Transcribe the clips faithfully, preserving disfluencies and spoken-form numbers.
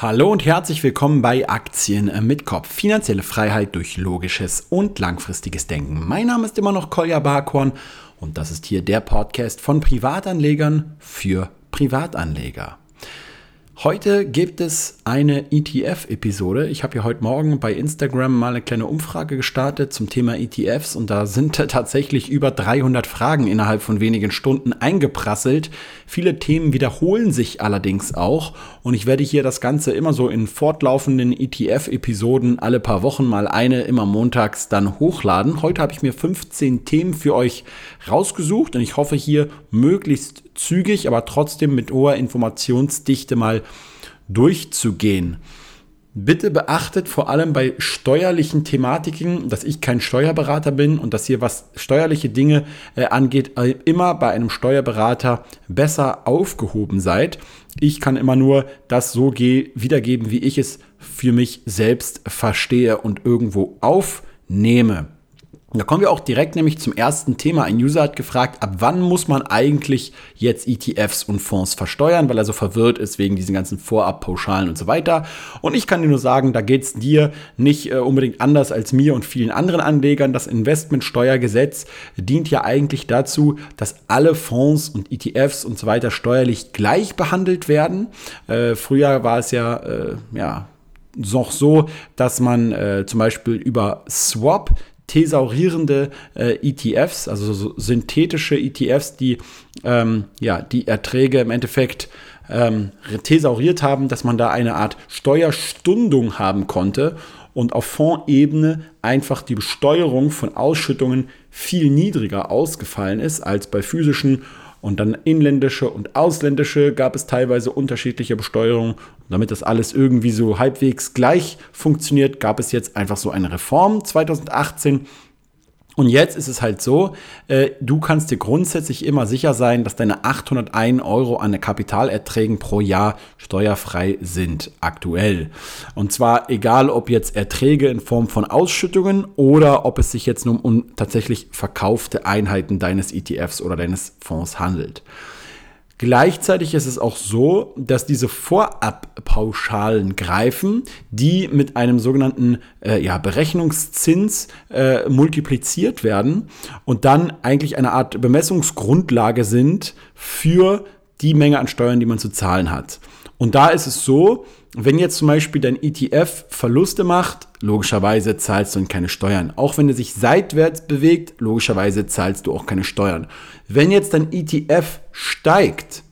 Hallo und herzlich willkommen bei Aktien mit Kopf. Finanzielle Freiheit durch logisches und langfristiges Denken. Mein Name ist immer noch Kolja Barkhorn und das ist hier der Podcast von Privatanlegern für Privatanleger. Heute gibt es eine E T F-Episode. Ich habe ja heute Morgen bei Instagram mal eine kleine Umfrage gestartet zum Thema E T Fs und da sind tatsächlich über dreihundert Fragen innerhalb von wenigen Stunden eingeprasselt. Viele Themen wiederholen sich allerdings auch und ich werde hier das Ganze immer so in fortlaufenden E T F-Episoden alle paar Wochen mal eine, immer montags dann hochladen. Heute habe ich mir fünfzehn Themen für euch rausgesucht und ich hoffe hier möglichst zügig, aber trotzdem mit hoher Informationsdichte mal durchzugehen. Bitte beachtet vor allem bei steuerlichen Thematiken, dass ich kein Steuerberater bin und dass hier, was steuerliche Dinge äh, angeht, immer bei einem Steuerberater besser aufgehoben seid. Ich kann immer nur das so ge- wiedergeben, wie ich es für mich selbst verstehe und irgendwo aufnehme. Da kommen wir auch direkt nämlich zum ersten Thema. Ein User hat gefragt, ab wann muss man eigentlich jetzt E T Fs und Fonds versteuern, weil er so verwirrt ist wegen diesen ganzen Vorabpauschalen und so weiter. Und ich kann dir nur sagen, da geht es dir nicht äh, unbedingt anders als mir und vielen anderen Anlegern. Das Investmentsteuergesetz dient ja eigentlich dazu, dass alle Fonds und E T Fs und so weiter steuerlich gleich behandelt werden. Äh, früher war es ja, äh, ja noch so, dass man äh, zum Beispiel über Swap thesaurierende äh, E T Fs, also so synthetische E T Fs, die ähm, ja die Erträge im Endeffekt ähm, thesauriert haben, dass man da eine Art Steuerstundung haben konnte und auf Fondsebene einfach die Besteuerung von Ausschüttungen viel niedriger ausgefallen ist als bei physischen. Und dann inländische und ausländische gab es teilweise unterschiedliche Besteuerungen. Und damit das alles irgendwie so halbwegs gleich funktioniert, gab es jetzt einfach so eine Reform zweitausendachtzehn. Und jetzt ist es halt so, äh, du kannst dir grundsätzlich immer sicher sein, dass deine achthunderteins Euro an Kapitalerträgen pro Jahr steuerfrei sind aktuell. Und zwar egal, ob jetzt Erträge in Form von Ausschüttungen oder ob es sich jetzt nur um tatsächlich verkaufte Einheiten deines E T Fs oder deines Fonds handelt. Gleichzeitig ist es auch so, dass diese Vorabpauschalen greifen, die mit einem sogenannten äh, ja, Berechnungszins äh, multipliziert werden und dann eigentlich eine Art Bemessungsgrundlage sind für die Menge an Steuern, die man zu zahlen hat. Und da ist es so, wenn jetzt zum Beispiel dein E T F Verluste macht, logischerweise zahlst du keine Steuern. Auch wenn er sich seitwärts bewegt, logischerweise zahlst du auch keine Steuern. Wenn jetzt dein E T F steigt,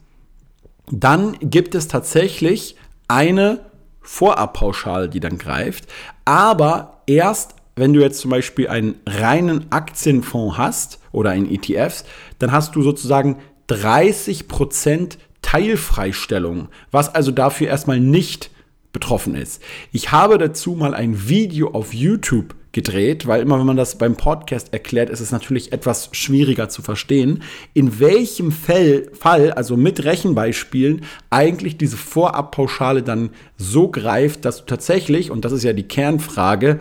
dann gibt es tatsächlich eine Vorabpauschale, die dann greift. Aber erst, wenn du jetzt zum Beispiel einen reinen Aktienfonds hast oder einen E T F, dann hast du sozusagen dreißig Prozent Teilfreistellung, was also dafür erstmal nicht betroffen ist. Ich habe dazu mal ein Video auf YouTube gedreht, weil immer wenn man das beim Podcast erklärt, ist es natürlich etwas schwieriger zu verstehen, in welchem Fall, also mit Rechenbeispielen, eigentlich diese Vorabpauschale dann so greift, dass du tatsächlich, und das ist ja die Kernfrage,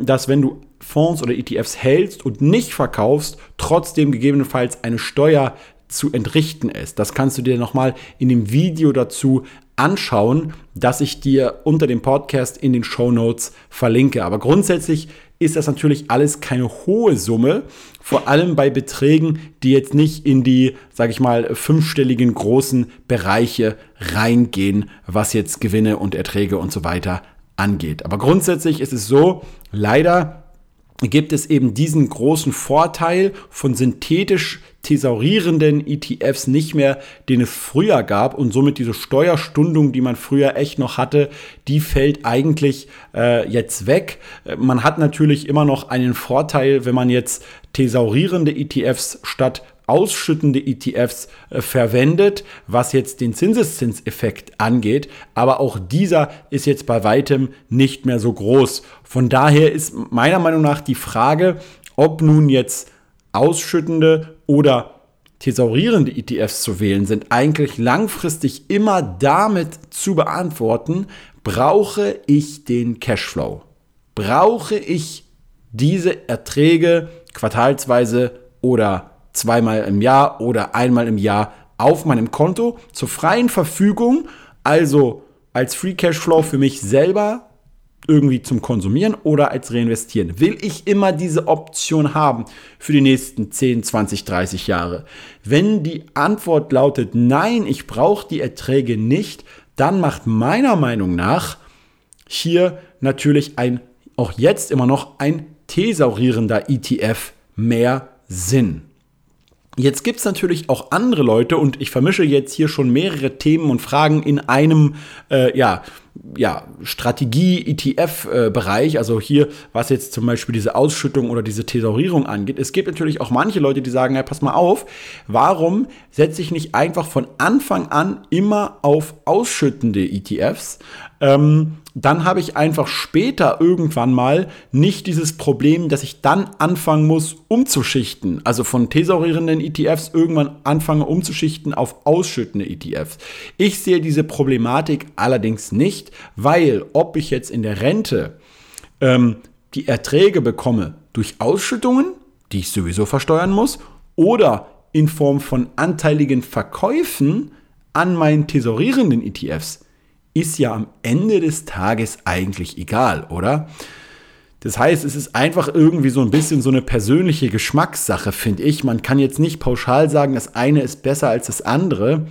dass wenn du Fonds oder E T Fs hältst und nicht verkaufst, trotzdem gegebenenfalls eine Steuer zu entrichten ist. Das kannst du dir nochmal in dem Video dazu anschauen, das ich dir unter dem Podcast in den Shownotes verlinke. Aber grundsätzlich ist das natürlich alles keine hohe Summe, vor allem bei Beträgen, die jetzt nicht in die, sage ich mal, fünfstelligen großen Bereiche reingehen, was jetzt Gewinne und Erträge und so weiter angeht. Aber grundsätzlich ist es so, leider gibt es eben diesen großen Vorteil von synthetisch thesaurierenden E T Fs nicht mehr, den es früher gab und somit diese Steuerstundung, die man früher echt noch hatte, die fällt eigentlich äh, jetzt weg. Man hat natürlich immer noch einen Vorteil, wenn man jetzt thesaurierende E T Fs statt ausschüttende E T Fs äh, verwendet, was jetzt den Zinseszinseffekt angeht, aber auch dieser ist jetzt bei weitem nicht mehr so groß. Von daher ist meiner Meinung nach die Frage, ob nun jetzt ausschüttende oder thesaurierende E T Fs zu wählen sind, eigentlich langfristig immer damit zu beantworten, brauche ich den Cashflow? Brauche ich diese Erträge quartalsweise oder zweimal im Jahr oder einmal im Jahr auf meinem Konto zur freien Verfügung, also als Free Cashflow für mich selber irgendwie zum Konsumieren oder als Reinvestieren. Will ich immer diese Option haben für die nächsten zehn, zwanzig, dreißig Jahre? Wenn die Antwort lautet, nein, ich brauche die Erträge nicht, dann macht meiner Meinung nach hier natürlich ein, auch jetzt immer noch ein thesaurierender E T F mehr Sinn. Jetzt gibt es natürlich auch andere Leute und ich vermische jetzt hier schon mehrere Themen und Fragen in einem äh, ja, ja, Strategie-E T F-Bereich. Äh, also hier, was jetzt zum Beispiel diese Ausschüttung oder diese Thesaurierung angeht. Es gibt natürlich auch manche Leute, die sagen, ja, pass mal auf, warum setze ich nicht einfach von Anfang an immer auf ausschüttende E T Fs? Ähm, dann habe ich einfach später irgendwann mal nicht dieses Problem, dass ich dann anfangen muss, umzuschichten. Also von thesaurierenden E T Fs irgendwann anfange, umzuschichten auf ausschüttende E T Fs. Ich sehe diese Problematik allerdings nicht, weil ob ich jetzt in der Rente ähm, die Erträge bekomme durch Ausschüttungen, die ich sowieso versteuern muss, oder in Form von anteiligen Verkäufen an meinen thesaurierenden E T Fs, ist ja am Ende des Tages eigentlich egal, oder? Das heißt, es ist einfach irgendwie so ein bisschen so eine persönliche Geschmackssache, finde ich. Man kann jetzt nicht pauschal sagen, das eine ist besser als das andere.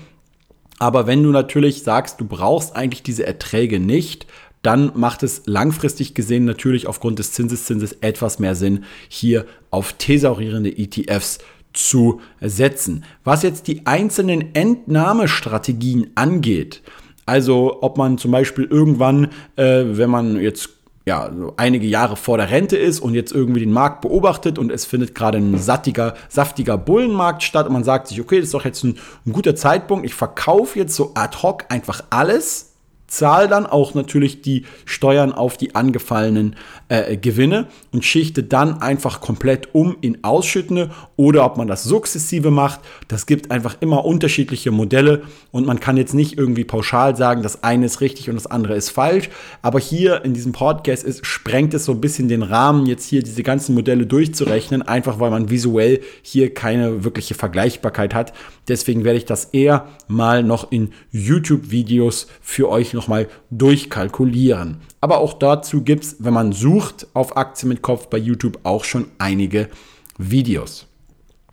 Aber wenn du natürlich sagst, du brauchst eigentlich diese Erträge nicht, dann macht es langfristig gesehen natürlich aufgrund des Zinseszinses etwas mehr Sinn, hier auf thesaurierende E T Fs zu setzen. Was jetzt die einzelnen Entnahmestrategien angeht, also ob man zum Beispiel irgendwann, äh, wenn man jetzt ja einige Jahre vor der Rente ist und jetzt irgendwie den Markt beobachtet und es findet gerade ein sattiger, saftiger Bullenmarkt statt und man sagt sich, okay, das ist doch jetzt ein, ein guter Zeitpunkt, ich verkaufe jetzt so ad hoc einfach alles, zahle dann auch natürlich die Steuern auf die angefallenen äh, Gewinne und schichte dann einfach komplett um in ausschüttende oder ob man das sukzessive macht. Das gibt einfach immer unterschiedliche Modelle und man kann jetzt nicht irgendwie pauschal sagen, das eine ist richtig und das andere ist falsch. Aber hier in diesem Podcast ist, sprengt es so ein bisschen den Rahmen, jetzt hier diese ganzen Modelle durchzurechnen, einfach weil man visuell hier keine wirkliche Vergleichbarkeit hat. Deswegen werde ich das eher mal noch in YouTube-Videos für euch nochmal durchkalkulieren. Aber auch dazu gibt es, wenn man sucht auf Aktien mit Kopf bei YouTube, auch schon einige Videos.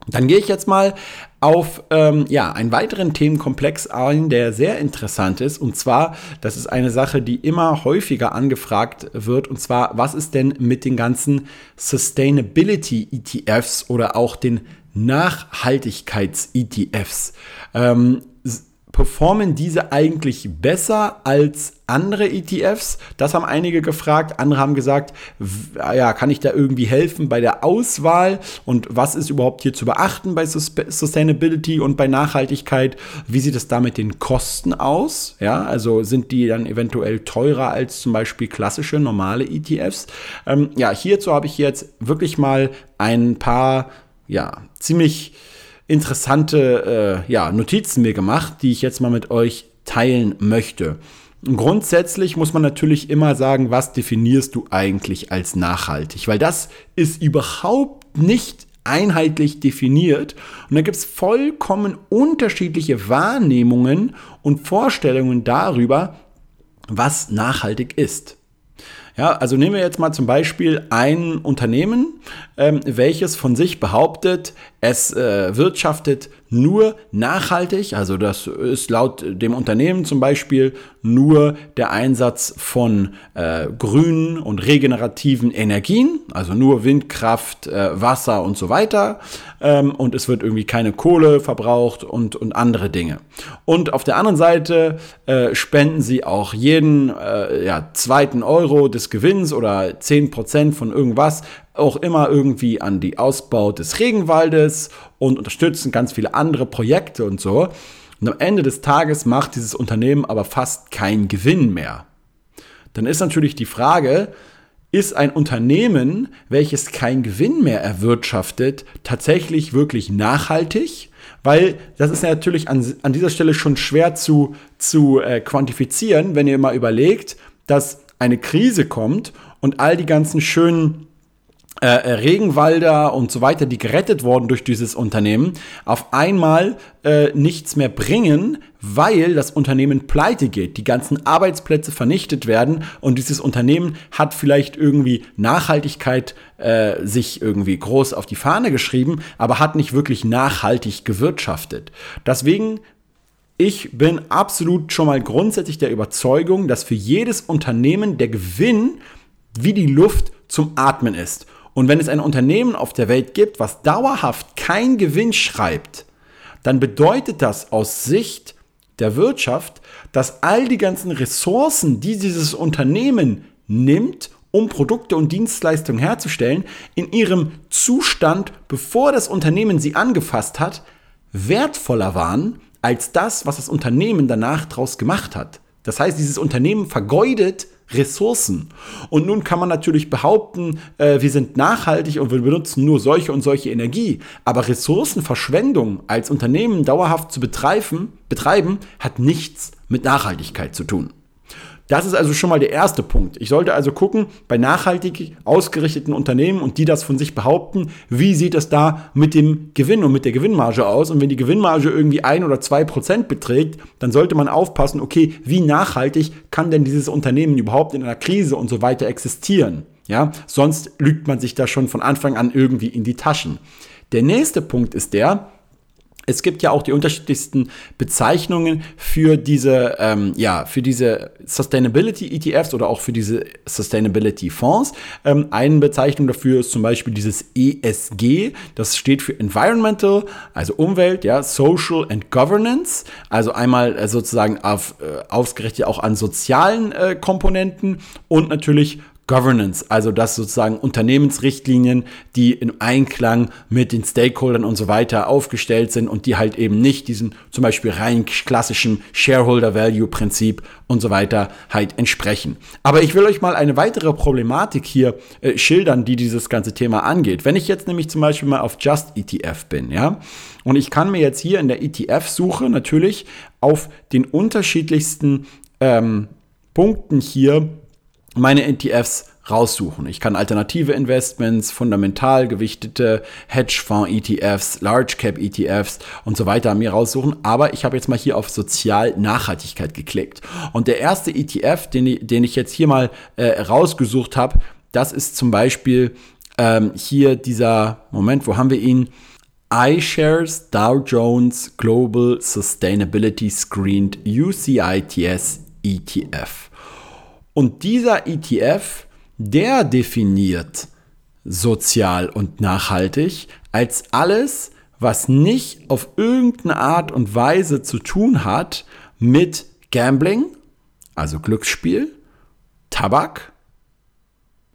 Dann gehe ich jetzt mal auf ähm, ja, einen weiteren Themenkomplex ein, der sehr interessant ist. Und zwar, das ist eine Sache, die immer häufiger angefragt wird. Und zwar, was ist denn mit den ganzen Sustainability-E T Fs oder auch den Nachhaltigkeits-E T Fs? Ähm, Performen diese eigentlich besser als andere E T Fs? Das haben einige gefragt. Andere haben gesagt, ja, kann ich da irgendwie helfen bei der Auswahl? Und was ist überhaupt hier zu beachten bei Sustainability und bei Nachhaltigkeit? Wie sieht es da mit den Kosten aus? Ja, also sind die dann eventuell teurer als zum Beispiel klassische, normale E T Fs? Ähm, ja, hierzu habe ich jetzt wirklich mal ein paar, ja, ziemlich interessante äh, ja, Notizen mir gemacht, die ich jetzt mal mit euch teilen möchte. Grundsätzlich muss man natürlich immer sagen, was definierst du eigentlich als nachhaltig? Weil das ist überhaupt nicht einheitlich definiert und da gibt es vollkommen unterschiedliche Wahrnehmungen und Vorstellungen darüber, was nachhaltig ist. Ja, also nehmen wir jetzt mal zum Beispiel ein Unternehmen, ähm, welches von sich behauptet, es äh, wirtschaftet nur nachhaltig. Also das ist laut dem Unternehmen zum Beispiel nur der Einsatz von äh, grünen und regenerativen Energien, also nur Windkraft, äh, Wasser und so weiter. Ähm, und es wird irgendwie keine Kohle verbraucht und, und andere Dinge. Und auf der anderen Seite äh, spenden sie auch jeden äh, ja, zweiten Euro des Gewinns oder zehn Prozent von irgendwas auch immer irgendwie an die Ausbau des Regenwaldes und unterstützen ganz viele andere Projekte und so. Und am Ende des Tages macht dieses Unternehmen aber fast keinen Gewinn mehr. Dann ist natürlich die Frage, ist ein Unternehmen, welches keinen Gewinn mehr erwirtschaftet, tatsächlich wirklich nachhaltig? Weil das ist natürlich an, an dieser Stelle schon schwer zu, zu äh, quantifizieren, wenn ihr mal überlegt, dass eine Krise kommt und all die ganzen schönen äh, Regenwälder und so weiter, die gerettet wurden durch dieses Unternehmen, auf einmal äh, nichts mehr bringen, weil das Unternehmen pleite geht, die ganzen Arbeitsplätze vernichtet werden und dieses Unternehmen hat vielleicht irgendwie Nachhaltigkeit äh, sich irgendwie groß auf die Fahne geschrieben, aber hat nicht wirklich nachhaltig gewirtschaftet. Deswegen, ich bin absolut schon mal grundsätzlich der Überzeugung, dass für jedes Unternehmen der Gewinn wie die Luft zum Atmen ist. Und wenn es ein Unternehmen auf der Welt gibt, was dauerhaft keinen Gewinn schreibt, dann bedeutet das aus Sicht der Wirtschaft, dass all die ganzen Ressourcen, die dieses Unternehmen nimmt, um Produkte und Dienstleistungen herzustellen, in ihrem Zustand, bevor das Unternehmen sie angefasst hat, wertvoller waren als das, was das Unternehmen danach draus gemacht hat. Das heißt, dieses Unternehmen vergeudet Ressourcen. Und nun kann man natürlich behaupten, äh, wir sind nachhaltig und wir benutzen nur solche und solche Energie. Aber Ressourcenverschwendung als Unternehmen dauerhaft zu betreiben, betreiben, hat nichts mit Nachhaltigkeit zu tun. Das ist also schon mal der erste Punkt. Ich sollte also gucken, bei nachhaltig ausgerichteten Unternehmen und die das von sich behaupten, wie sieht es da mit dem Gewinn und mit der Gewinnmarge aus? Und wenn die Gewinnmarge irgendwie ein oder zwei Prozent beträgt, dann sollte man aufpassen, okay, wie nachhaltig kann denn dieses Unternehmen überhaupt in einer Krise und so weiter existieren? Ja, sonst lügt man sich da schon von Anfang an irgendwie in die Taschen. Der nächste Punkt ist der, es gibt ja auch die unterschiedlichsten Bezeichnungen für diese, ähm, ja, für diese Sustainability-E T Fs oder auch für diese Sustainability-Fonds. Ähm, eine Bezeichnung dafür ist zum Beispiel dieses E S G. Das steht für Environmental, also Umwelt, ja, Social and Governance. Also einmal äh, sozusagen auf, äh, ausgerichtet auch an sozialen äh, Komponenten und natürlich Governance, also das sozusagen Unternehmensrichtlinien, die im Einklang mit den Stakeholdern und so weiter aufgestellt sind und die halt eben nicht diesen zum Beispiel rein klassischen Shareholder-Value-Prinzip und so weiter halt entsprechen. Aber ich will euch mal eine weitere Problematik hier äh, schildern, die dieses ganze Thema angeht. Wenn ich jetzt nämlich zum Beispiel mal auf Just E T F bin, ja, und ich kann mir jetzt hier in der E T F-Suche natürlich auf den unterschiedlichsten ähm, Punkten hier meine E T Fs raussuchen. Ich kann alternative Investments, fundamental gewichtete Hedgefonds-E T Fs, Large-Cap-E T Fs und so weiter mir raussuchen. Aber ich habe jetzt mal hier auf Sozial-Nachhaltigkeit geklickt. Und der erste E T F, den, den ich jetzt hier mal äh, rausgesucht habe, das ist zum Beispiel ähm, hier dieser, Moment, wo haben wir ihn? iShares Dow Jones Global Sustainability Screened U C I T S E T F. Und dieser E T F, der definiert sozial und nachhaltig als alles, was nicht auf irgendeine Art und Weise zu tun hat mit Gambling, also Glücksspiel, Tabak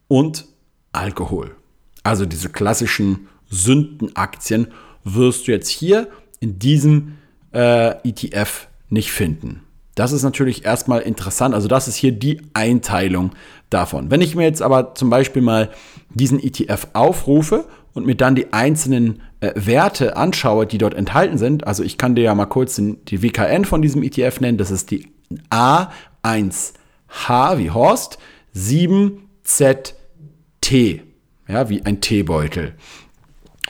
und Alkohol. Also diese klassischen Sündenaktien wirst du jetzt hier in diesem äh, E T F nicht finden. Das ist natürlich erstmal interessant. Also das ist hier die Einteilung davon. Wenn ich mir jetzt aber zum Beispiel mal diesen E T F aufrufe und mir dann die einzelnen äh, Werte anschaue, die dort enthalten sind. Also ich kann dir ja mal kurz den, die W K N von diesem E T F nennen. Das ist die A eins H wie Horst, sieben Z T, ja, wie ein Teebeutel.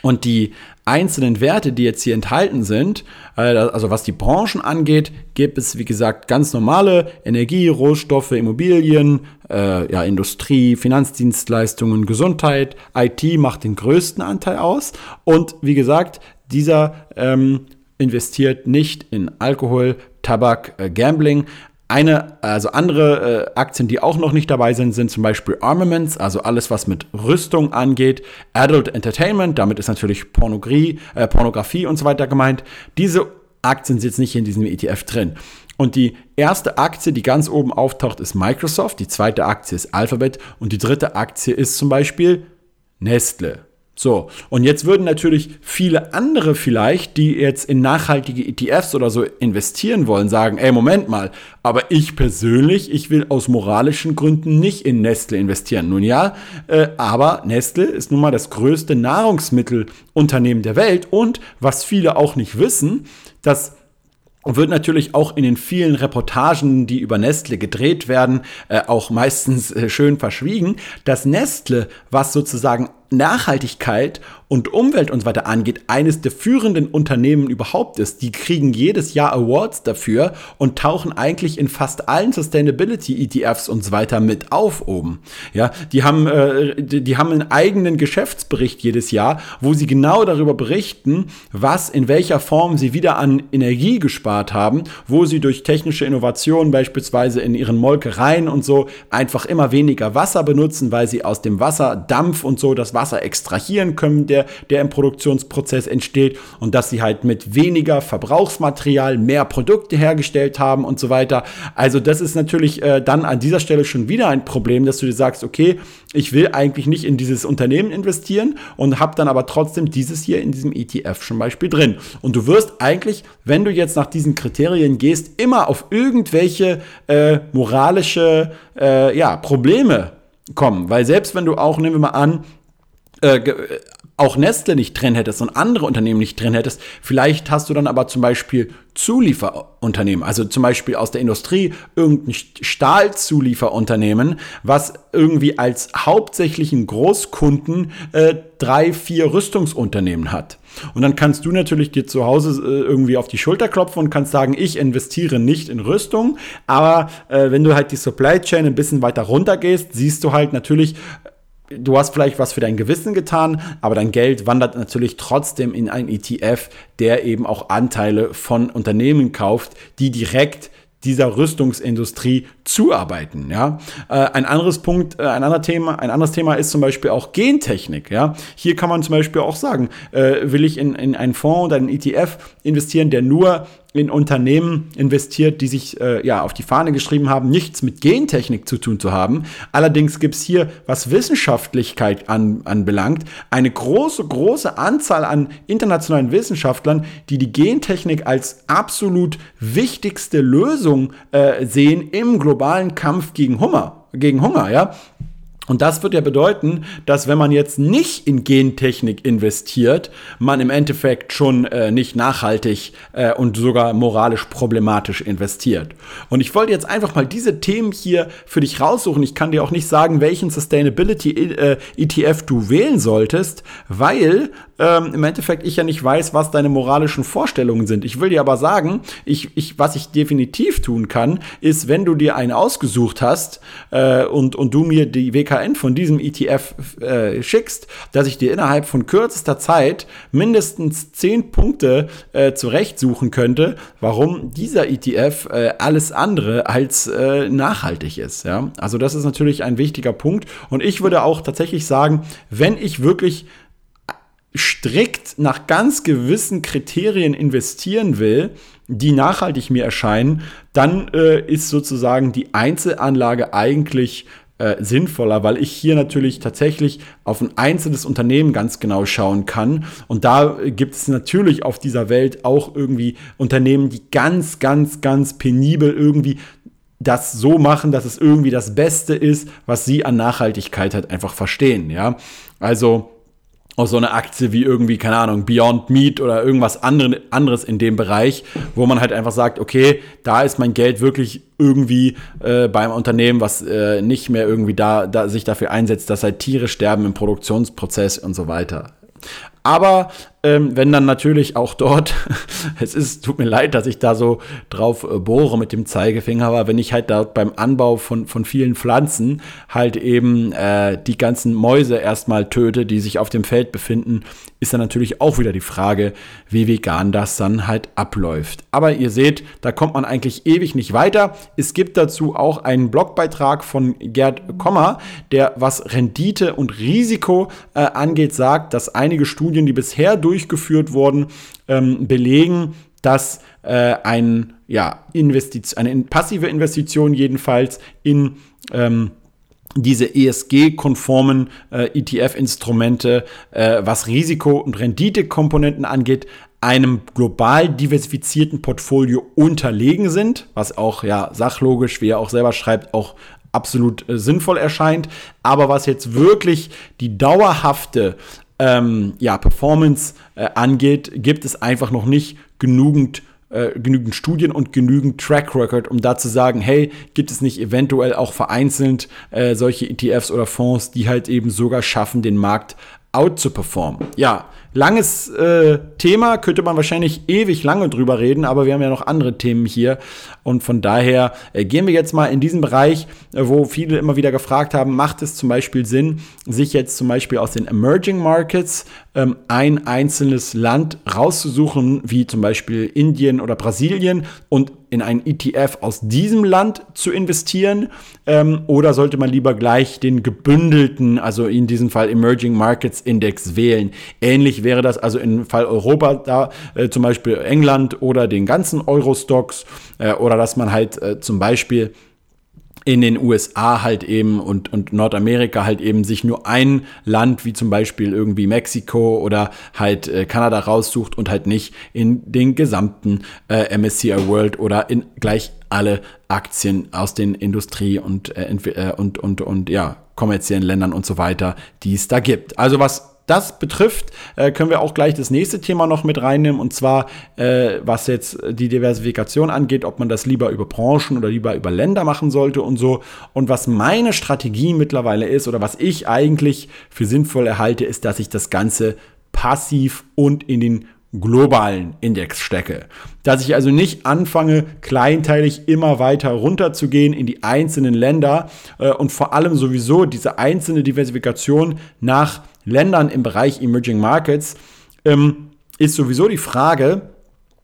Und die einzelnen Werte, die jetzt hier enthalten sind, also was die Branchen angeht, gibt es, wie gesagt, ganz normale Energie, Rohstoffe, Immobilien, äh, ja, Industrie, Finanzdienstleistungen, Gesundheit, I T macht den größten Anteil aus. Und wie gesagt, dieser ähm, investiert nicht in Alkohol, Tabak, äh, Gambling. Eine, also andere äh, Aktien, die auch noch nicht dabei sind, sind zum Beispiel Armaments, also alles, was mit Rüstung angeht, Adult Entertainment, damit ist natürlich Pornografie, äh, Pornografie und so weiter gemeint. Diese Aktien sind jetzt nicht in diesem E T F drin. Und die erste Aktie, die ganz oben auftaucht, ist Microsoft, die zweite Aktie ist Alphabet und die dritte Aktie ist zum Beispiel Nestle. So, und jetzt würden natürlich viele andere vielleicht, die jetzt in nachhaltige E T Fs oder so investieren wollen, sagen, ey, Moment mal, aber ich persönlich, ich will aus moralischen Gründen nicht in Nestle investieren. Nun ja, äh, aber Nestle ist nun mal das größte Nahrungsmittelunternehmen der Welt und was viele auch nicht wissen, dass und wird natürlich auch in den vielen Reportagen, die über Nestle gedreht werden, äh, auch meistens äh, schön verschwiegen, dass Nestle, was sozusagen Nachhaltigkeit und Umwelt und so weiter angeht, eines der führenden Unternehmen überhaupt ist. Die kriegen jedes Jahr Awards dafür und tauchen eigentlich in fast allen Sustainability-E T Fs und so weiter mit auf oben. Ja, die haben, äh, die, die haben einen eigenen Geschäftsbericht jedes Jahr, wo sie genau darüber berichten, was in welcher Form sie wieder an Energie gespart haben, wo sie durch technische Innovationen beispielsweise in ihren Molkereien und so einfach immer weniger Wasser benutzen, weil sie aus dem Wasser Dampf und so das Wasser extrahieren können, der, der im Produktionsprozess entsteht, und dass sie halt mit weniger Verbrauchsmaterial mehr Produkte hergestellt haben und so weiter. Also das ist natürlich äh, dann an dieser Stelle schon wieder ein Problem, dass du dir sagst, okay, ich will eigentlich nicht in dieses Unternehmen investieren und habe dann aber trotzdem dieses hier in diesem E T F zum Beispiel drin. Und du wirst eigentlich, wenn du jetzt nach diesen Kriterien gehst, immer auf irgendwelche äh, moralische äh, ja, Probleme kommen. Weil selbst wenn du auch, nehmen wir mal an, äh, auch Nestle nicht drin hättest und andere Unternehmen nicht drin hättest, vielleicht hast du dann aber zum Beispiel Zulieferunternehmen, also zum Beispiel aus der Industrie irgendein Stahlzulieferunternehmen, was irgendwie als hauptsächlichen Großkunden äh, drei, vier Rüstungsunternehmen hat. Und dann kannst du natürlich dir zu Hause äh, irgendwie auf die Schulter klopfen und kannst sagen, ich investiere nicht in Rüstung, aber äh, wenn du halt die Supply Chain ein bisschen weiter runter gehst, siehst du halt natürlich, du hast vielleicht was für dein Gewissen getan, aber dein Geld wandert natürlich trotzdem in einen E T F, der eben auch Anteile von Unternehmen kauft, die direkt dieser Rüstungsindustrie zuarbeiten. Ja, äh, ein anderes Punkt, äh, ein anderes Thema, ein anderes Thema ist zum Beispiel auch Gentechnik. Ja, hier kann man zum Beispiel auch sagen, äh, will ich in, in einen Fonds oder einen E T F investieren, der nur in Unternehmen investiert, die sich äh, ja auf die Fahne geschrieben haben, nichts mit Gentechnik zu tun zu haben. Allerdings gibt es hier, was Wissenschaftlichkeit an, anbelangt, eine große, große Anzahl an internationalen Wissenschaftlern, die die Gentechnik als absolut wichtigste Lösung äh, sehen im globalen Kampf gegen Hunger, gegen Hunger, ja. Und das wird ja bedeuten, dass wenn man jetzt nicht in Gentechnik investiert, man im Endeffekt schon äh, nicht nachhaltig äh, und sogar moralisch problematisch investiert. Und ich wollte jetzt einfach mal diese Themen hier für dich raussuchen. Ich kann dir auch nicht sagen, welchen Sustainability E T F du wählen solltest, weil ähm, im Endeffekt ich ja nicht weiß, was deine moralischen Vorstellungen sind. Ich will dir aber sagen, ich, ich, was ich definitiv tun kann, ist, wenn du dir einen ausgesucht hast äh, und, und du mir die W K von diesem E T F äh, schickst, dass ich dir innerhalb von kürzester Zeit mindestens zehn Punkte äh, zurechtsuchen könnte, warum dieser E T F äh, alles andere als äh, nachhaltig ist. Ja? Also das ist natürlich ein wichtiger Punkt. Und ich würde auch tatsächlich sagen, wenn ich wirklich strikt nach ganz gewissen Kriterien investieren will, die nachhaltig mir erscheinen, dann äh, ist sozusagen die Einzelanlage eigentlich Äh, sinnvoller, weil ich hier natürlich tatsächlich auf ein einzelnes Unternehmen ganz genau schauen kann. Und da gibt es natürlich auf dieser Welt auch irgendwie Unternehmen, die ganz, ganz, ganz penibel irgendwie das so machen, dass es irgendwie das Beste ist, was sie an Nachhaltigkeit halt einfach verstehen. Ja, also auch so eine Aktie wie irgendwie, keine Ahnung, Beyond Meat oder irgendwas anderes in dem Bereich, wo man halt einfach sagt, okay, da ist mein Geld wirklich irgendwie äh, beim Unternehmen, was äh, nicht mehr irgendwie da, da sich dafür einsetzt, dass halt Tiere sterben im Produktionsprozess und so weiter. Aber ähm, wenn dann natürlich auch dort, es ist, tut mir leid, dass ich da so drauf äh, bohre mit dem Zeigefinger, aber wenn ich halt da beim Anbau von, von vielen Pflanzen halt eben äh, die ganzen Mäuse erstmal töte, die sich auf dem Feld befinden, ist dann natürlich auch wieder die Frage, wie vegan das dann halt abläuft. Aber ihr seht, da kommt man eigentlich ewig nicht weiter. Es gibt dazu auch einen Blogbeitrag von Gerd Kommer, der, was Rendite und Risiko äh, angeht, sagt, dass einige Studien, die bisher durchgeführt wurden, ähm, belegen, dass äh, ein, ja, Investition, eine passive Investition jedenfalls in ähm, diese E S G-konformen äh, E T F-Instrumente, äh, was Risiko- und Renditekomponenten angeht, einem global diversifizierten Portfolio unterlegen sind, was auch, ja, sachlogisch, wie er auch selber schreibt, auch absolut äh, sinnvoll erscheint. Aber was jetzt wirklich die dauerhafte Ähm, ja, Performance äh, angeht, gibt es einfach noch nicht genügend, äh, genügend Studien und genügend Track Record, um da zu sagen, hey, gibt es nicht eventuell auch vereinzelt äh, solche E T Fs oder Fonds, die halt eben sogar schaffen, den Markt out zu performen. Ja, langes äh, Thema, könnte man wahrscheinlich ewig lange drüber reden, aber wir haben ja noch andere Themen hier und von daher äh, gehen wir jetzt mal in diesen Bereich, äh, wo viele immer wieder gefragt haben, macht es zum Beispiel Sinn, sich jetzt zum Beispiel aus den Emerging Markets ähm, ein einzelnes Land rauszusuchen, wie zum Beispiel Indien oder Brasilien und in einen E T F aus diesem Land zu investieren ähm, oder sollte man lieber gleich den gebündelten, also in diesem Fall Emerging Markets Index wählen? Ähnlich wäre das also im Fall Europa, da äh, zum Beispiel England oder den ganzen Euro-Stocks äh, oder dass man halt äh, zum Beispiel in den U S A halt eben und, und Nordamerika halt eben sich nur ein Land wie zum Beispiel irgendwie Mexiko oder halt äh, Kanada raussucht und halt nicht in den gesamten äh, M S C I World oder in gleich alle Aktien aus den Industrie- und, äh, und, und, und ja, kommerziellen Ländern und so weiter, die es da gibt. Also was das betrifft, äh, können wir auch gleich das nächste Thema noch mit reinnehmen und zwar, äh, was jetzt die Diversifikation angeht, ob man das lieber über Branchen oder lieber über Länder machen sollte und so. Und was meine Strategie mittlerweile ist oder was ich eigentlich für sinnvoll erhalte, ist, dass ich das Ganze passiv und in den globalen Index stecke. Dass ich also nicht anfange, kleinteilig immer weiter runterzugehen in die einzelnen Länder äh, und vor allem sowieso diese einzelne Diversifikation nach Ländern im Bereich Emerging Markets ähm, ist sowieso die Frage,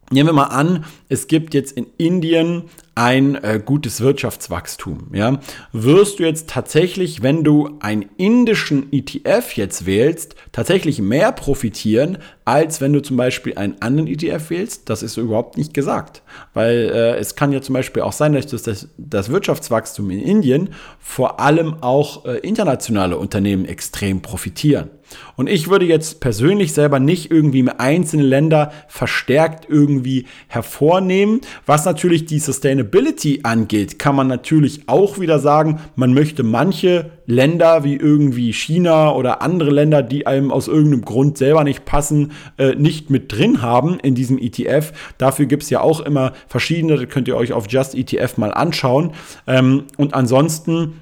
nehmen wir mal an, es gibt jetzt in Indien ein äh, gutes Wirtschaftswachstum. Ja? Wirst du jetzt tatsächlich, wenn du einen indischen E T F jetzt wählst, tatsächlich mehr profitieren, als wenn du zum Beispiel einen anderen E T F wählst? Das ist überhaupt nicht gesagt, weil äh, es kann ja zum Beispiel auch sein, dass das, das Wirtschaftswachstum in Indien vor allem auch äh, internationale Unternehmen extrem profitieren. Und ich würde jetzt persönlich selber nicht irgendwie einzelne Länder verstärkt irgendwie hervornehmen. Was natürlich die Sustainability angeht, kann man natürlich auch wieder sagen, man möchte manche Länder wie irgendwie China oder andere Länder, die einem aus irgendeinem Grund selber nicht passen, äh, nicht mit drin haben in diesem E T F. Dafür gibt es ja auch immer verschiedene, das könnt ihr euch auf Just E T F mal anschauen. Ähm, und ansonsten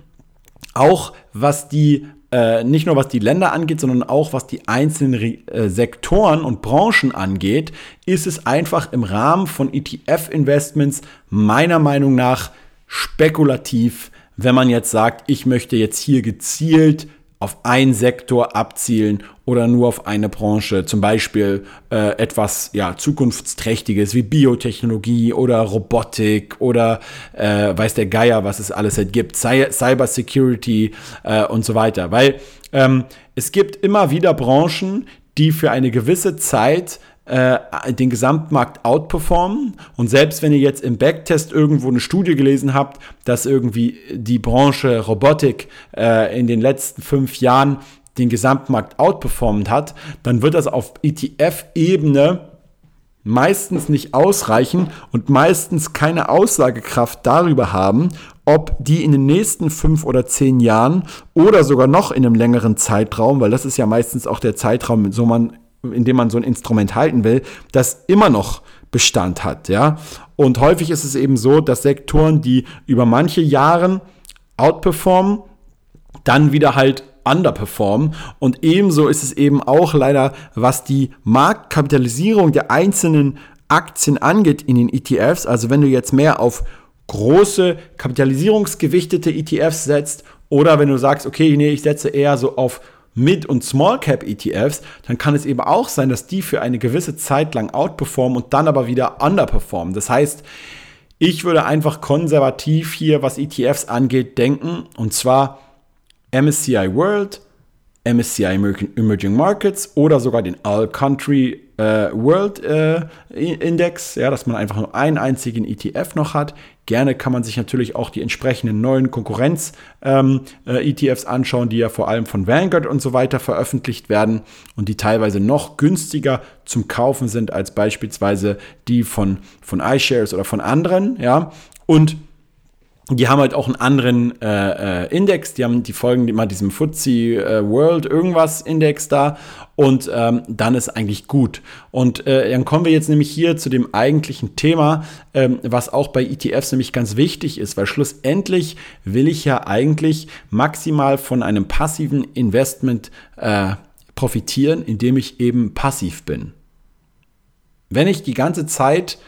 auch, was die Äh, nicht nur was die Länder angeht, sondern auch was die einzelnen Re- äh, Sektoren und Branchen angeht, ist es einfach im Rahmen von E T F-Investments meiner Meinung nach spekulativ, wenn man jetzt sagt, ich möchte jetzt hier gezielt auf einen Sektor abzielen oder nur auf eine Branche, zum Beispiel äh, etwas ja, Zukunftsträchtiges wie Biotechnologie oder Robotik oder äh, weiß der Geier, was es alles halt gibt, Cy- Cyber Security äh, und so weiter. Weil ähm, es gibt immer wieder Branchen, die für eine gewisse Zeit den Gesamtmarkt outperformen und selbst wenn ihr jetzt im Backtest irgendwo eine Studie gelesen habt, dass irgendwie die Branche Robotik äh, in den letzten fünf Jahren den Gesamtmarkt outperformt hat, dann wird das auf E T F-Ebene meistens nicht ausreichen und meistens keine Aussagekraft darüber haben, ob die in den nächsten fünf oder zehn Jahren oder sogar noch in einem längeren Zeitraum, weil das ist ja meistens auch der Zeitraum, so man indem man so ein Instrument halten will, das immer noch Bestand hat, ja. Und häufig ist es eben so, dass Sektoren, die über manche Jahre outperformen, dann wieder halt underperformen. Und ebenso ist es eben auch leider, was die Marktkapitalisierung der einzelnen Aktien angeht in den E T Fs. Also wenn du jetzt mehr auf große kapitalisierungsgewichtete E T Fs setzt oder wenn du sagst, okay, nee, ich setze eher so auf Mid- und Small-Cap-E T Fs, dann kann es eben auch sein, dass die für eine gewisse Zeit lang outperformen und dann aber wieder underperformen. Das heißt, ich würde einfach konservativ hier, was E T Fs angeht, denken. Und zwar M S C I World, M S C I American Emerging Markets oder sogar den All-Country-World-Index, äh, äh, ja, dass man einfach nur einen einzigen E T F noch hat. Gerne kann man sich natürlich auch die entsprechenden neuen Konkurrenz-E T Fs ähm, äh, anschauen, die ja vor allem von Vanguard und so weiter veröffentlicht werden und die teilweise noch günstiger zum Kaufen sind als beispielsweise die von, von iShares oder von anderen. Ja. Und die haben halt auch einen anderen äh, äh, Index, die haben die folgen immer diesem F T S E äh, World irgendwas Index da und ähm, dann ist eigentlich gut. Und äh, dann kommen wir jetzt nämlich hier zu dem eigentlichen Thema, ähm, was auch bei E T Fs nämlich ganz wichtig ist, weil schlussendlich will ich ja eigentlich maximal von einem passiven Investment äh, profitieren, indem ich eben passiv bin. Wenn ich die ganze Zeit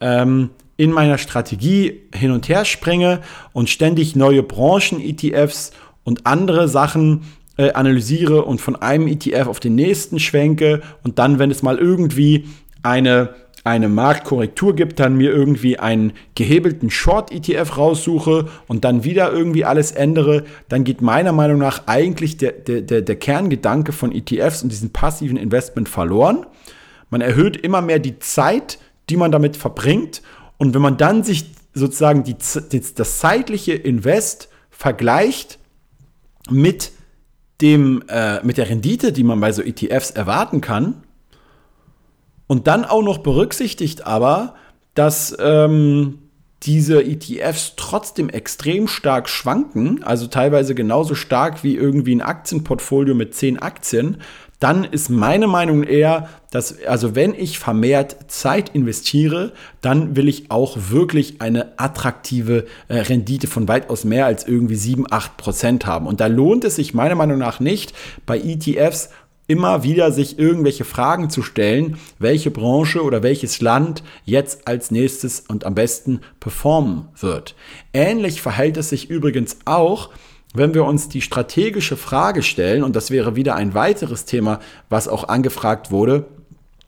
ähm, in meiner Strategie hin und her springe und ständig neue Branchen-E T Fs und andere Sachen äh, analysiere und von einem E T F auf den nächsten schwenke und dann, wenn es mal irgendwie eine, eine Marktkorrektur gibt, dann mir irgendwie einen gehebelten Short-E T F raussuche und dann wieder irgendwie alles ändere, dann geht meiner Meinung nach eigentlich der, der, der Kerngedanke von E T Fs und diesem passiven Investment verloren. Man erhöht immer mehr die Zeit, die man damit verbringt. Und wenn man dann sich sozusagen die, das zeitliche Invest vergleicht mit, dem, äh, mit der Rendite, die man bei so E T Fs erwarten kann, und dann auch noch berücksichtigt aber, dass ähm, diese E T Fs trotzdem extrem stark schwanken, also teilweise genauso stark wie irgendwie ein Aktienportfolio mit zehn Aktien, dann ist meine Meinung eher, dass, also wenn ich vermehrt Zeit investiere, dann will ich auch wirklich eine attraktive äh, Rendite von weitaus mehr als irgendwie sieben, acht Prozent haben. Und da lohnt es sich meiner Meinung nach nicht, bei E T Fs immer wieder sich irgendwelche Fragen zu stellen, welche Branche oder welches Land jetzt als nächstes und am besten performen wird. Ähnlich verhält es sich übrigens auch, wenn wir uns die strategische Frage stellen, und das wäre wieder ein weiteres Thema, was auch angefragt wurde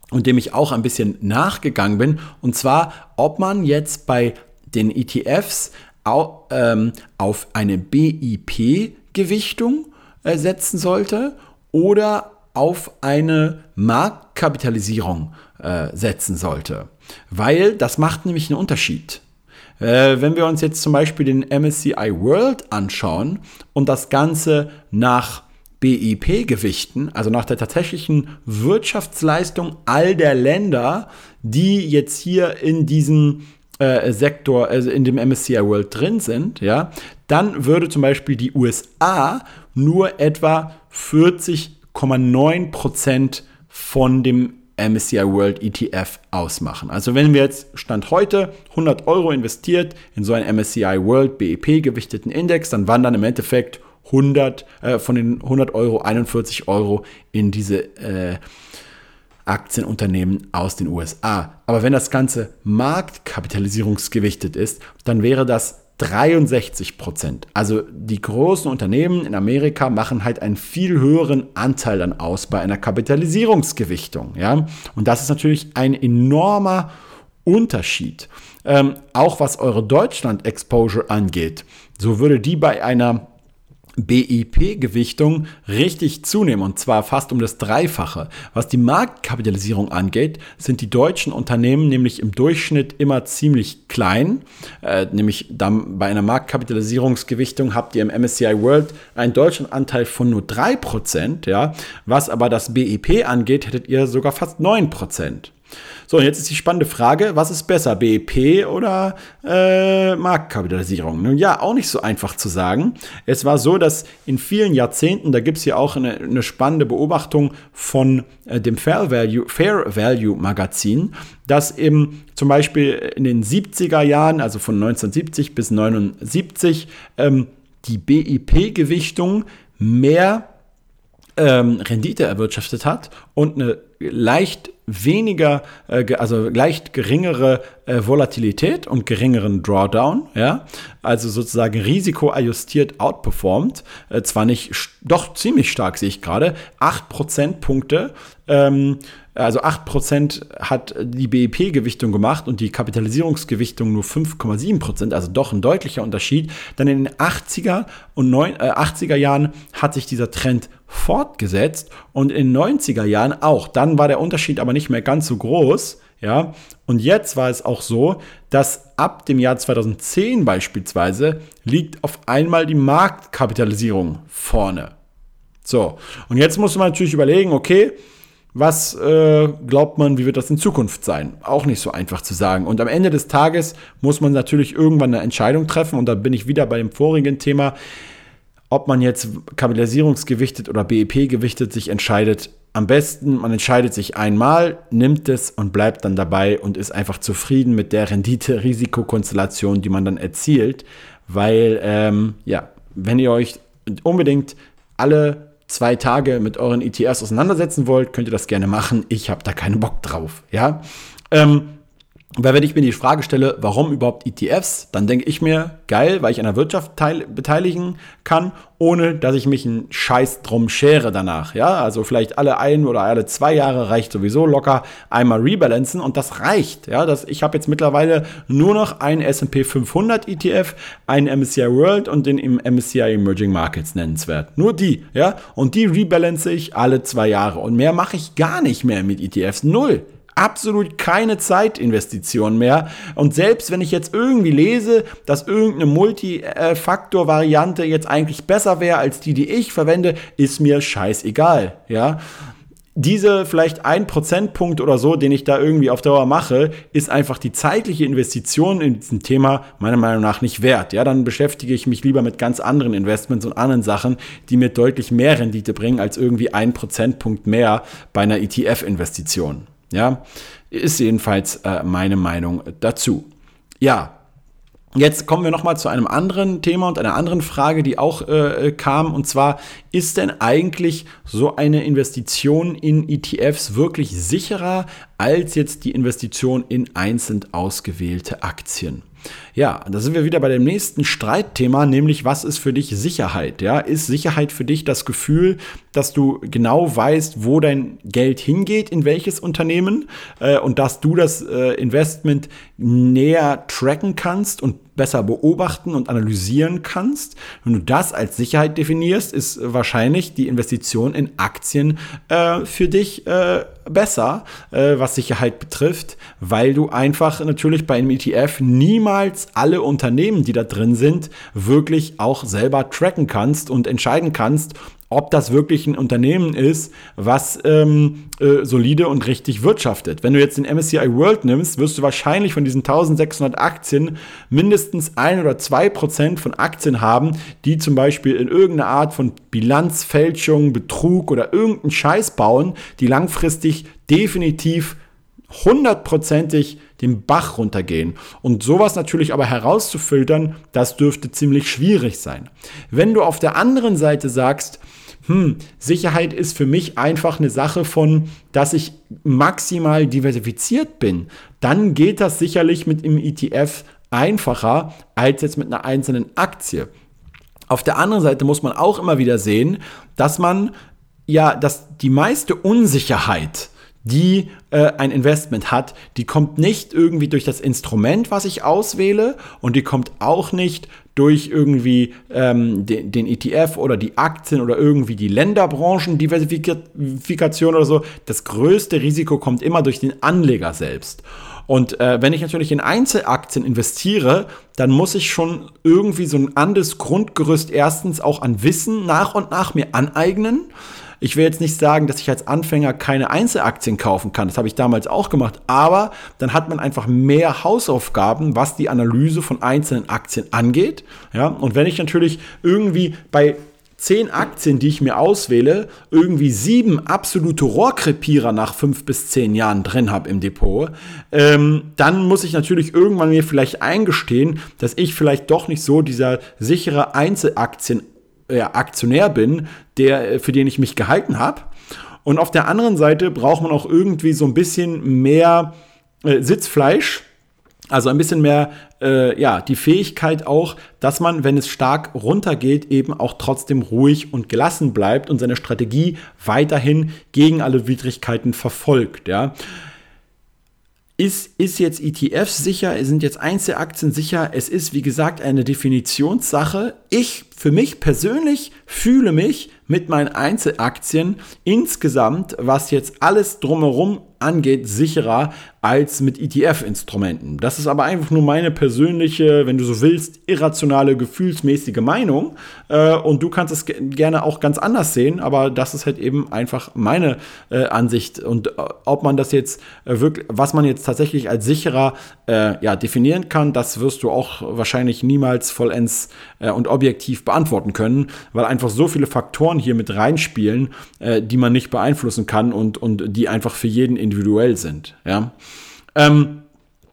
und dem ich auch ein bisschen nachgegangen bin, und zwar, ob man jetzt bei den E T Fs auf eine B I P-Gewichtung setzen sollte oder auf eine Marktkapitalisierung setzen sollte, weil das macht nämlich einen Unterschied. Wenn wir uns jetzt zum Beispiel den M S C I World anschauen und das Ganze nach B I P gewichten, also nach der tatsächlichen Wirtschaftsleistung all der Länder, die jetzt hier in diesem äh, Sektor, also in dem M S C I World drin sind, ja, dann würde zum Beispiel die U S A nur etwa vierzig Komma neun Prozent von dem M S C I World E T F ausmachen. Also wenn wir jetzt Stand heute hundert Euro investiert in so einen M S C I World B E P gewichteten Index, dann wandern im Endeffekt hundert, äh, von den hundert Euro einundvierzig Euro in diese äh, Aktienunternehmen aus den U S A. Aber wenn das Ganze marktkapitalisierungsgewichtet ist, dann wäre das dreiundsechzig Prozent. Also die großen Unternehmen in Amerika machen halt einen viel höheren Anteil dann aus bei einer Kapitalisierungsgewichtung. Ja? Und das ist natürlich ein enormer Unterschied. Ähm, auch was eure Deutschland-Exposure angeht, so würde die bei einer B I P-Gewichtung richtig zunehmen, und zwar fast um das Dreifache. Was die Marktkapitalisierung angeht, sind die deutschen Unternehmen nämlich im Durchschnitt immer ziemlich klein. Äh, nämlich dann bei einer Marktkapitalisierungsgewichtung habt ihr im M S C I World einen Deutschlandanteil von nur drei Prozent. Ja? Was aber das B I P angeht, hättet ihr sogar fast neun Prozent. So, und jetzt ist die spannende Frage, was ist besser, B E P oder äh, Marktkapitalisierung? Nun ja, auch nicht so einfach zu sagen. Es war so, dass in vielen Jahrzehnten, da gibt es ja auch eine, eine spannende Beobachtung von äh, dem Fair Value, Fair Value Magazin, dass eben zum Beispiel in den siebziger Jahren, also von neunzehnhundertsiebzig bis neunundsiebzig, ähm, die B E P-Gewichtung mehr ähm, Rendite erwirtschaftet hat und eine leicht weniger, also leicht geringere Volatilität und geringeren Drawdown, ja, also sozusagen risikoadjustiert outperformt, zwar nicht, doch ziemlich stark sehe ich gerade, acht Prozentpunkte, ähm, also acht Prozent hat die B E P-Gewichtung gemacht und die Kapitalisierungsgewichtung nur fünf Komma sieben Prozent, also doch ein deutlicher Unterschied. Dann in den achtziger und neun, äh, achtziger Jahren hat sich dieser Trend fortgesetzt und in den neunziger Jahren auch. Dann war der Unterschied aber nicht mehr ganz so groß, ja. Und jetzt war es auch so, dass ab dem Jahr zweitausendzehn beispielsweise liegt auf einmal die Marktkapitalisierung vorne. So, und jetzt muss man natürlich überlegen, okay, was äh, glaubt man, wie wird das in Zukunft sein? Auch nicht so einfach zu sagen. Und am Ende des Tages muss man natürlich irgendwann eine Entscheidung treffen. Und da bin ich wieder bei dem vorigen Thema, ob man jetzt kapitalisierungsgewichtet oder B E P-gewichtet sich entscheidet. Am besten, man entscheidet sich einmal, nimmt es und bleibt dann dabei und ist einfach zufrieden mit der Rendite-Risikokonstellation, die man dann erzielt. Weil, ähm, ja, wenn ihr euch unbedingt alle zwei Tage mit euren E T Fs auseinandersetzen wollt, könnt ihr das gerne machen. Ich habe da keinen Bock drauf, ja. Ähm, weil wenn ich mir die Frage stelle, warum überhaupt E T Fs, dann denke ich mir, geil, weil ich an der Wirtschaft teil- beteiligen kann, ohne dass ich mich einen Scheiß drum schere danach. Ja, also vielleicht alle ein oder alle zwei Jahre reicht sowieso locker einmal rebalancen und das reicht. Ja, das, ich habe jetzt mittlerweile nur noch einen S und P fünfhundert E T F, einen M S C I World und den im M S C I Emerging Markets nennenswert. Nur die, ja, und die rebalance ich alle zwei Jahre und mehr mache ich gar nicht mehr mit E T Fs, null. Absolut keine Zeitinvestition mehr. Und selbst wenn ich jetzt irgendwie lese, dass irgendeine Multifaktor-Variante jetzt eigentlich besser wäre als die, die ich verwende, ist mir scheißegal. Ja? Diese vielleicht ein Prozentpunkt oder so, den ich da irgendwie auf Dauer mache, ist einfach die zeitliche Investition in diesem Thema meiner Meinung nach nicht wert. Ja, dann beschäftige ich mich lieber mit ganz anderen Investments und anderen Sachen, die mir deutlich mehr Rendite bringen als irgendwie ein Prozentpunkt mehr bei einer E T F-Investition. Ja, ist jedenfalls äh, meine Meinung dazu. Ja, jetzt kommen wir nochmal zu einem anderen Thema und einer anderen Frage, die auch äh, kam. Und zwar, ist denn eigentlich so eine Investition in E T Fs wirklich sicherer als jetzt die Investition in einzeln ausgewählte Aktien? Ja, da sind wir wieder bei dem nächsten Streitthema, nämlich was ist für dich Sicherheit? Ja, ist Sicherheit für dich das Gefühl, dass du genau weißt, wo dein Geld hingeht, in welches Unternehmen äh, und dass du das äh, Investment näher tracken kannst und besser beobachten und analysieren kannst? Wenn du das als Sicherheit definierst, ist wahrscheinlich die Investition in Aktien äh, für dich äh, besser, äh, was Sicherheit betrifft, weil du einfach natürlich bei einem E T F niemals alle Unternehmen, die da drin sind, wirklich auch selber tracken kannst und entscheiden kannst, ob das wirklich ein Unternehmen ist, was ähm, äh, solide und richtig wirtschaftet. Wenn du jetzt den M S C I World nimmst, wirst du wahrscheinlich von diesen eintausendsechshundert Aktien mindestens ein oder zwei Prozent von Aktien haben, die zum Beispiel in irgendeiner Art von Bilanzfälschung, Betrug oder irgendeinen Scheiß bauen, die langfristig definitiv hundertprozentig den Bach runtergehen. Und sowas natürlich aber herauszufiltern, das dürfte ziemlich schwierig sein. Wenn du auf der anderen Seite sagst, hm, Sicherheit ist für mich einfach eine Sache von, dass ich maximal diversifiziert bin, dann geht das sicherlich mit einem E T F einfacher als jetzt mit einer einzelnen Aktie. Auf der anderen Seite muss man auch immer wieder sehen, dass man ja, dass die meiste Unsicherheit, die äh, ein Investment hat, die kommt nicht irgendwie durch das Instrument, was ich auswähle, und die kommt auch nicht durch irgendwie ähm, den, den E T F oder die Aktien oder irgendwie die Länderbranchen-Diversifikation oder so. Das größte Risiko kommt immer durch den Anleger selbst. Und äh, wenn ich natürlich in Einzelaktien investiere, dann muss ich schon irgendwie so ein anderes Grundgerüst erstens auch an Wissen nach und nach mir aneignen. Ich will jetzt nicht sagen, dass ich als Anfänger keine Einzelaktien kaufen kann. Das habe ich damals auch gemacht. Aber dann hat man einfach mehr Hausaufgaben, was die Analyse von einzelnen Aktien angeht. Ja, und wenn ich natürlich irgendwie bei zehn Aktien, die ich mir auswähle, irgendwie sieben absolute Rohrkrepierer nach fünf bis zehn Jahren drin habe im Depot, ähm, dann muss ich natürlich irgendwann mir vielleicht eingestehen, dass ich vielleicht doch nicht so dieser sichere Einzelaktien Ja, Aktionär bin, der, für den ich mich gehalten habe. Und auf der anderen Seite braucht man auch irgendwie so ein bisschen mehr äh, Sitzfleisch, also ein bisschen mehr äh, ja, die Fähigkeit auch, dass man, wenn es stark runtergeht, eben auch trotzdem ruhig und gelassen bleibt und seine Strategie weiterhin gegen alle Widrigkeiten verfolgt. Ja. Ist, ist jetzt E T Fs sicher? Sind jetzt Einzelaktien sicher? Es ist, wie gesagt, eine Definitionssache. Ich für mich persönlich fühle mich mit meinen Einzelaktien insgesamt, was jetzt alles drumherum angeht, sicherer als mit E T F-Instrumenten. Das ist aber einfach nur meine persönliche, wenn du so willst, irrationale, gefühlsmäßige Meinung. Und du kannst es gerne auch ganz anders sehen, aber das ist halt eben einfach meine Ansicht. Und ob man das jetzt wirklich, was man jetzt tatsächlich als sicherer ja, definieren kann, das wirst du auch wahrscheinlich niemals vollends und objektiv beantworten können, weil einfach so viele Faktoren hier mit reinspielen, die man nicht beeinflussen kann und, und die einfach für jeden individuell sind. Ja. Ähm,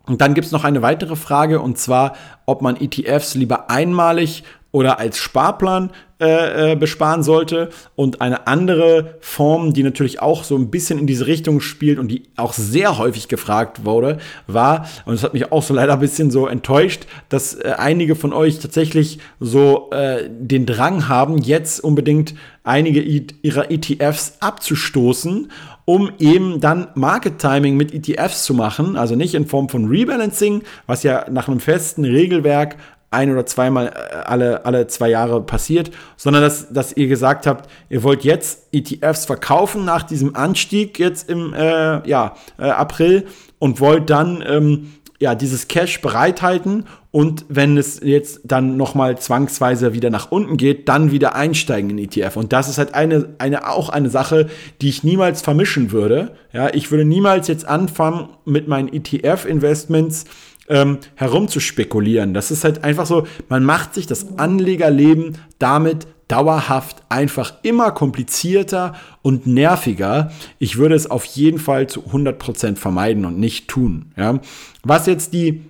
und dann gibt es noch eine weitere Frage, und zwar, ob man E T Fs lieber einmalig oder als Sparplan äh, besparen sollte. Und eine andere Form, die natürlich auch so ein bisschen in diese Richtung spielt und die auch sehr häufig gefragt wurde, war, und das hat mich auch so leider ein bisschen so enttäuscht, dass äh, einige von euch tatsächlich so äh, den Drang haben, jetzt unbedingt einige I- ihrer E T Fs abzustoßen, um eben dann Market Timing mit E T Fs zu machen, also nicht in Form von Rebalancing, was ja nach einem festen Regelwerk ein- oder zweimal alle, alle zwei Jahre passiert, sondern dass, dass ihr gesagt habt, ihr wollt jetzt E T Fs verkaufen nach diesem Anstieg jetzt im äh, ja, äh, April und wollt dann ähm, ja, dieses Cash bereithalten und wenn es jetzt dann nochmal zwangsweise wieder nach unten geht, dann wieder einsteigen in E T F. Und das ist halt eine, eine, auch eine Sache, die ich niemals vermischen würde. Ja, ich würde niemals jetzt anfangen, mit meinen E T F-Investments ähm, herumzuspekulieren. Das ist halt einfach so, man macht sich das Anlegerleben damit dauerhaft einfach immer komplizierter und nerviger. Ich würde es auf jeden Fall zu hundert Prozent vermeiden und nicht tun. Ja. Was jetzt die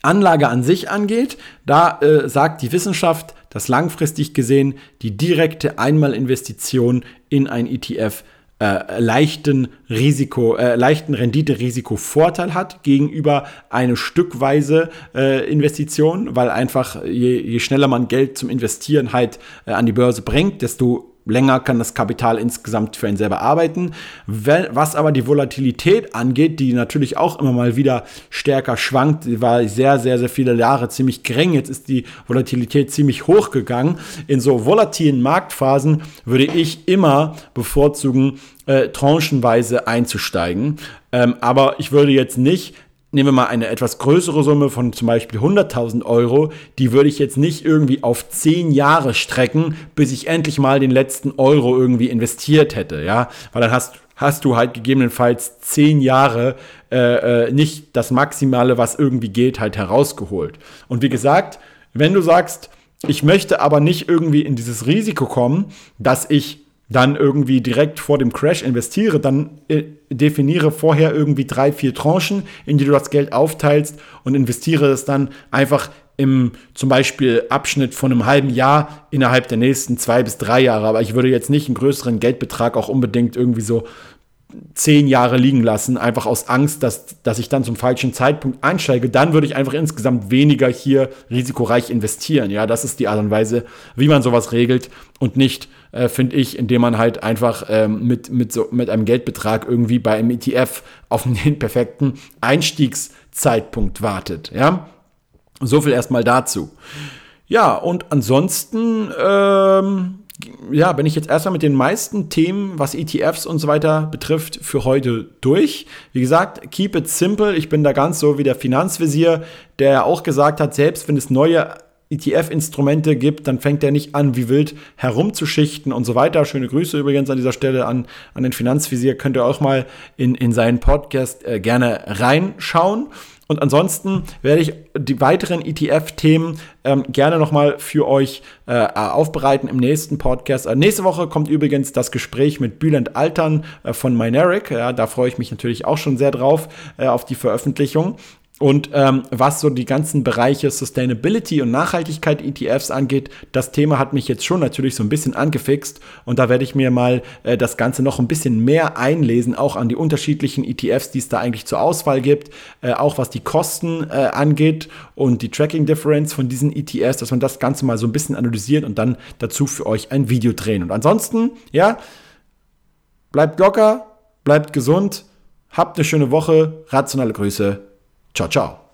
Anlage an sich angeht, da äh, sagt die Wissenschaft, dass langfristig gesehen die direkte Einmalinvestition in ein E T F äh, leichten Risiko, äh, leichten Rendite-Risiko-Vorteil hat gegenüber einer stückweise äh, Investition, weil einfach je, je schneller man Geld zum Investieren halt äh, an die Börse bringt, desto länger kann das Kapital insgesamt für einen selber arbeiten. Was aber die Volatilität angeht, die natürlich auch immer mal wieder stärker schwankt, die war sehr, sehr, sehr viele Jahre ziemlich gering. Jetzt ist die Volatilität ziemlich hoch gegangen. In so volatilen Marktphasen würde ich immer bevorzugen, äh, tranchenweise einzusteigen. Ähm, aber ich würde jetzt nicht, nehmen wir mal eine etwas größere Summe von zum Beispiel hunderttausend Euro, die würde ich jetzt nicht irgendwie auf zehn Jahre strecken, bis ich endlich mal den letzten Euro irgendwie investiert hätte, ja, weil dann hast, hast du halt gegebenenfalls zehn Jahre äh, nicht das Maximale, was irgendwie geht, halt herausgeholt. Und wie gesagt, wenn du sagst, ich möchte aber nicht irgendwie in dieses Risiko kommen, dass ich dann irgendwie direkt vor dem Crash investiere, dann äh, definiere vorher irgendwie drei, vier Tranchen, in die du das Geld aufteilst und investiere es dann einfach im zum Beispiel Abschnitt von einem halben Jahr innerhalb der nächsten zwei bis drei Jahre. Aber ich würde jetzt nicht einen größeren Geldbetrag auch unbedingt irgendwie so zehn Jahre liegen lassen, einfach aus Angst, dass, dass ich dann zum falschen Zeitpunkt einsteige. Dann würde ich einfach insgesamt weniger hier risikoreich investieren. Ja, das ist die Art und Weise, wie man sowas regelt und nicht Äh, finde ich, indem man halt einfach ähm, mit, mit, so, mit einem Geldbetrag irgendwie bei einem E T F auf den perfekten Einstiegszeitpunkt wartet. Ja? So viel erstmal dazu. Ja, und ansonsten ähm, ja, bin ich jetzt erstmal mit den meisten Themen, was E T Fs und so weiter betrifft, für heute durch. Wie gesagt, keep it simple. Ich bin da ganz so wie der Finanzvisier, der ja auch gesagt hat, selbst wenn es neue E T F-Instrumente gibt, dann fängt er nicht an, wie wild herumzuschichten und so weiter. Schöne Grüße übrigens an dieser Stelle an, an den Finanzvisier. Könnt ihr auch mal in, in seinen Podcast äh, gerne reinschauen. Und ansonsten werde ich die weiteren E T F-Themen ähm, gerne nochmal für euch äh, aufbereiten im nächsten Podcast. Äh, nächste Woche kommt übrigens das Gespräch mit Bülent Altern äh, von Mineric. Ja, da freue ich mich natürlich auch schon sehr drauf, äh, auf die Veröffentlichung. Und ähm, was so die ganzen Bereiche Sustainability und Nachhaltigkeit E T Fs angeht, das Thema hat mich jetzt schon natürlich so ein bisschen angefixt und da werde ich mir mal äh, das Ganze noch ein bisschen mehr einlesen, auch an die unterschiedlichen E T Fs, die es da eigentlich zur Auswahl gibt, äh, auch was die Kosten äh, angeht und die Tracking Difference von diesen E T Fs, dass man das Ganze mal so ein bisschen analysiert und dann dazu für euch ein Video drehen. Und ansonsten, ja, bleibt locker, bleibt gesund, habt eine schöne Woche, rationale Grüße. Ciao, ciao.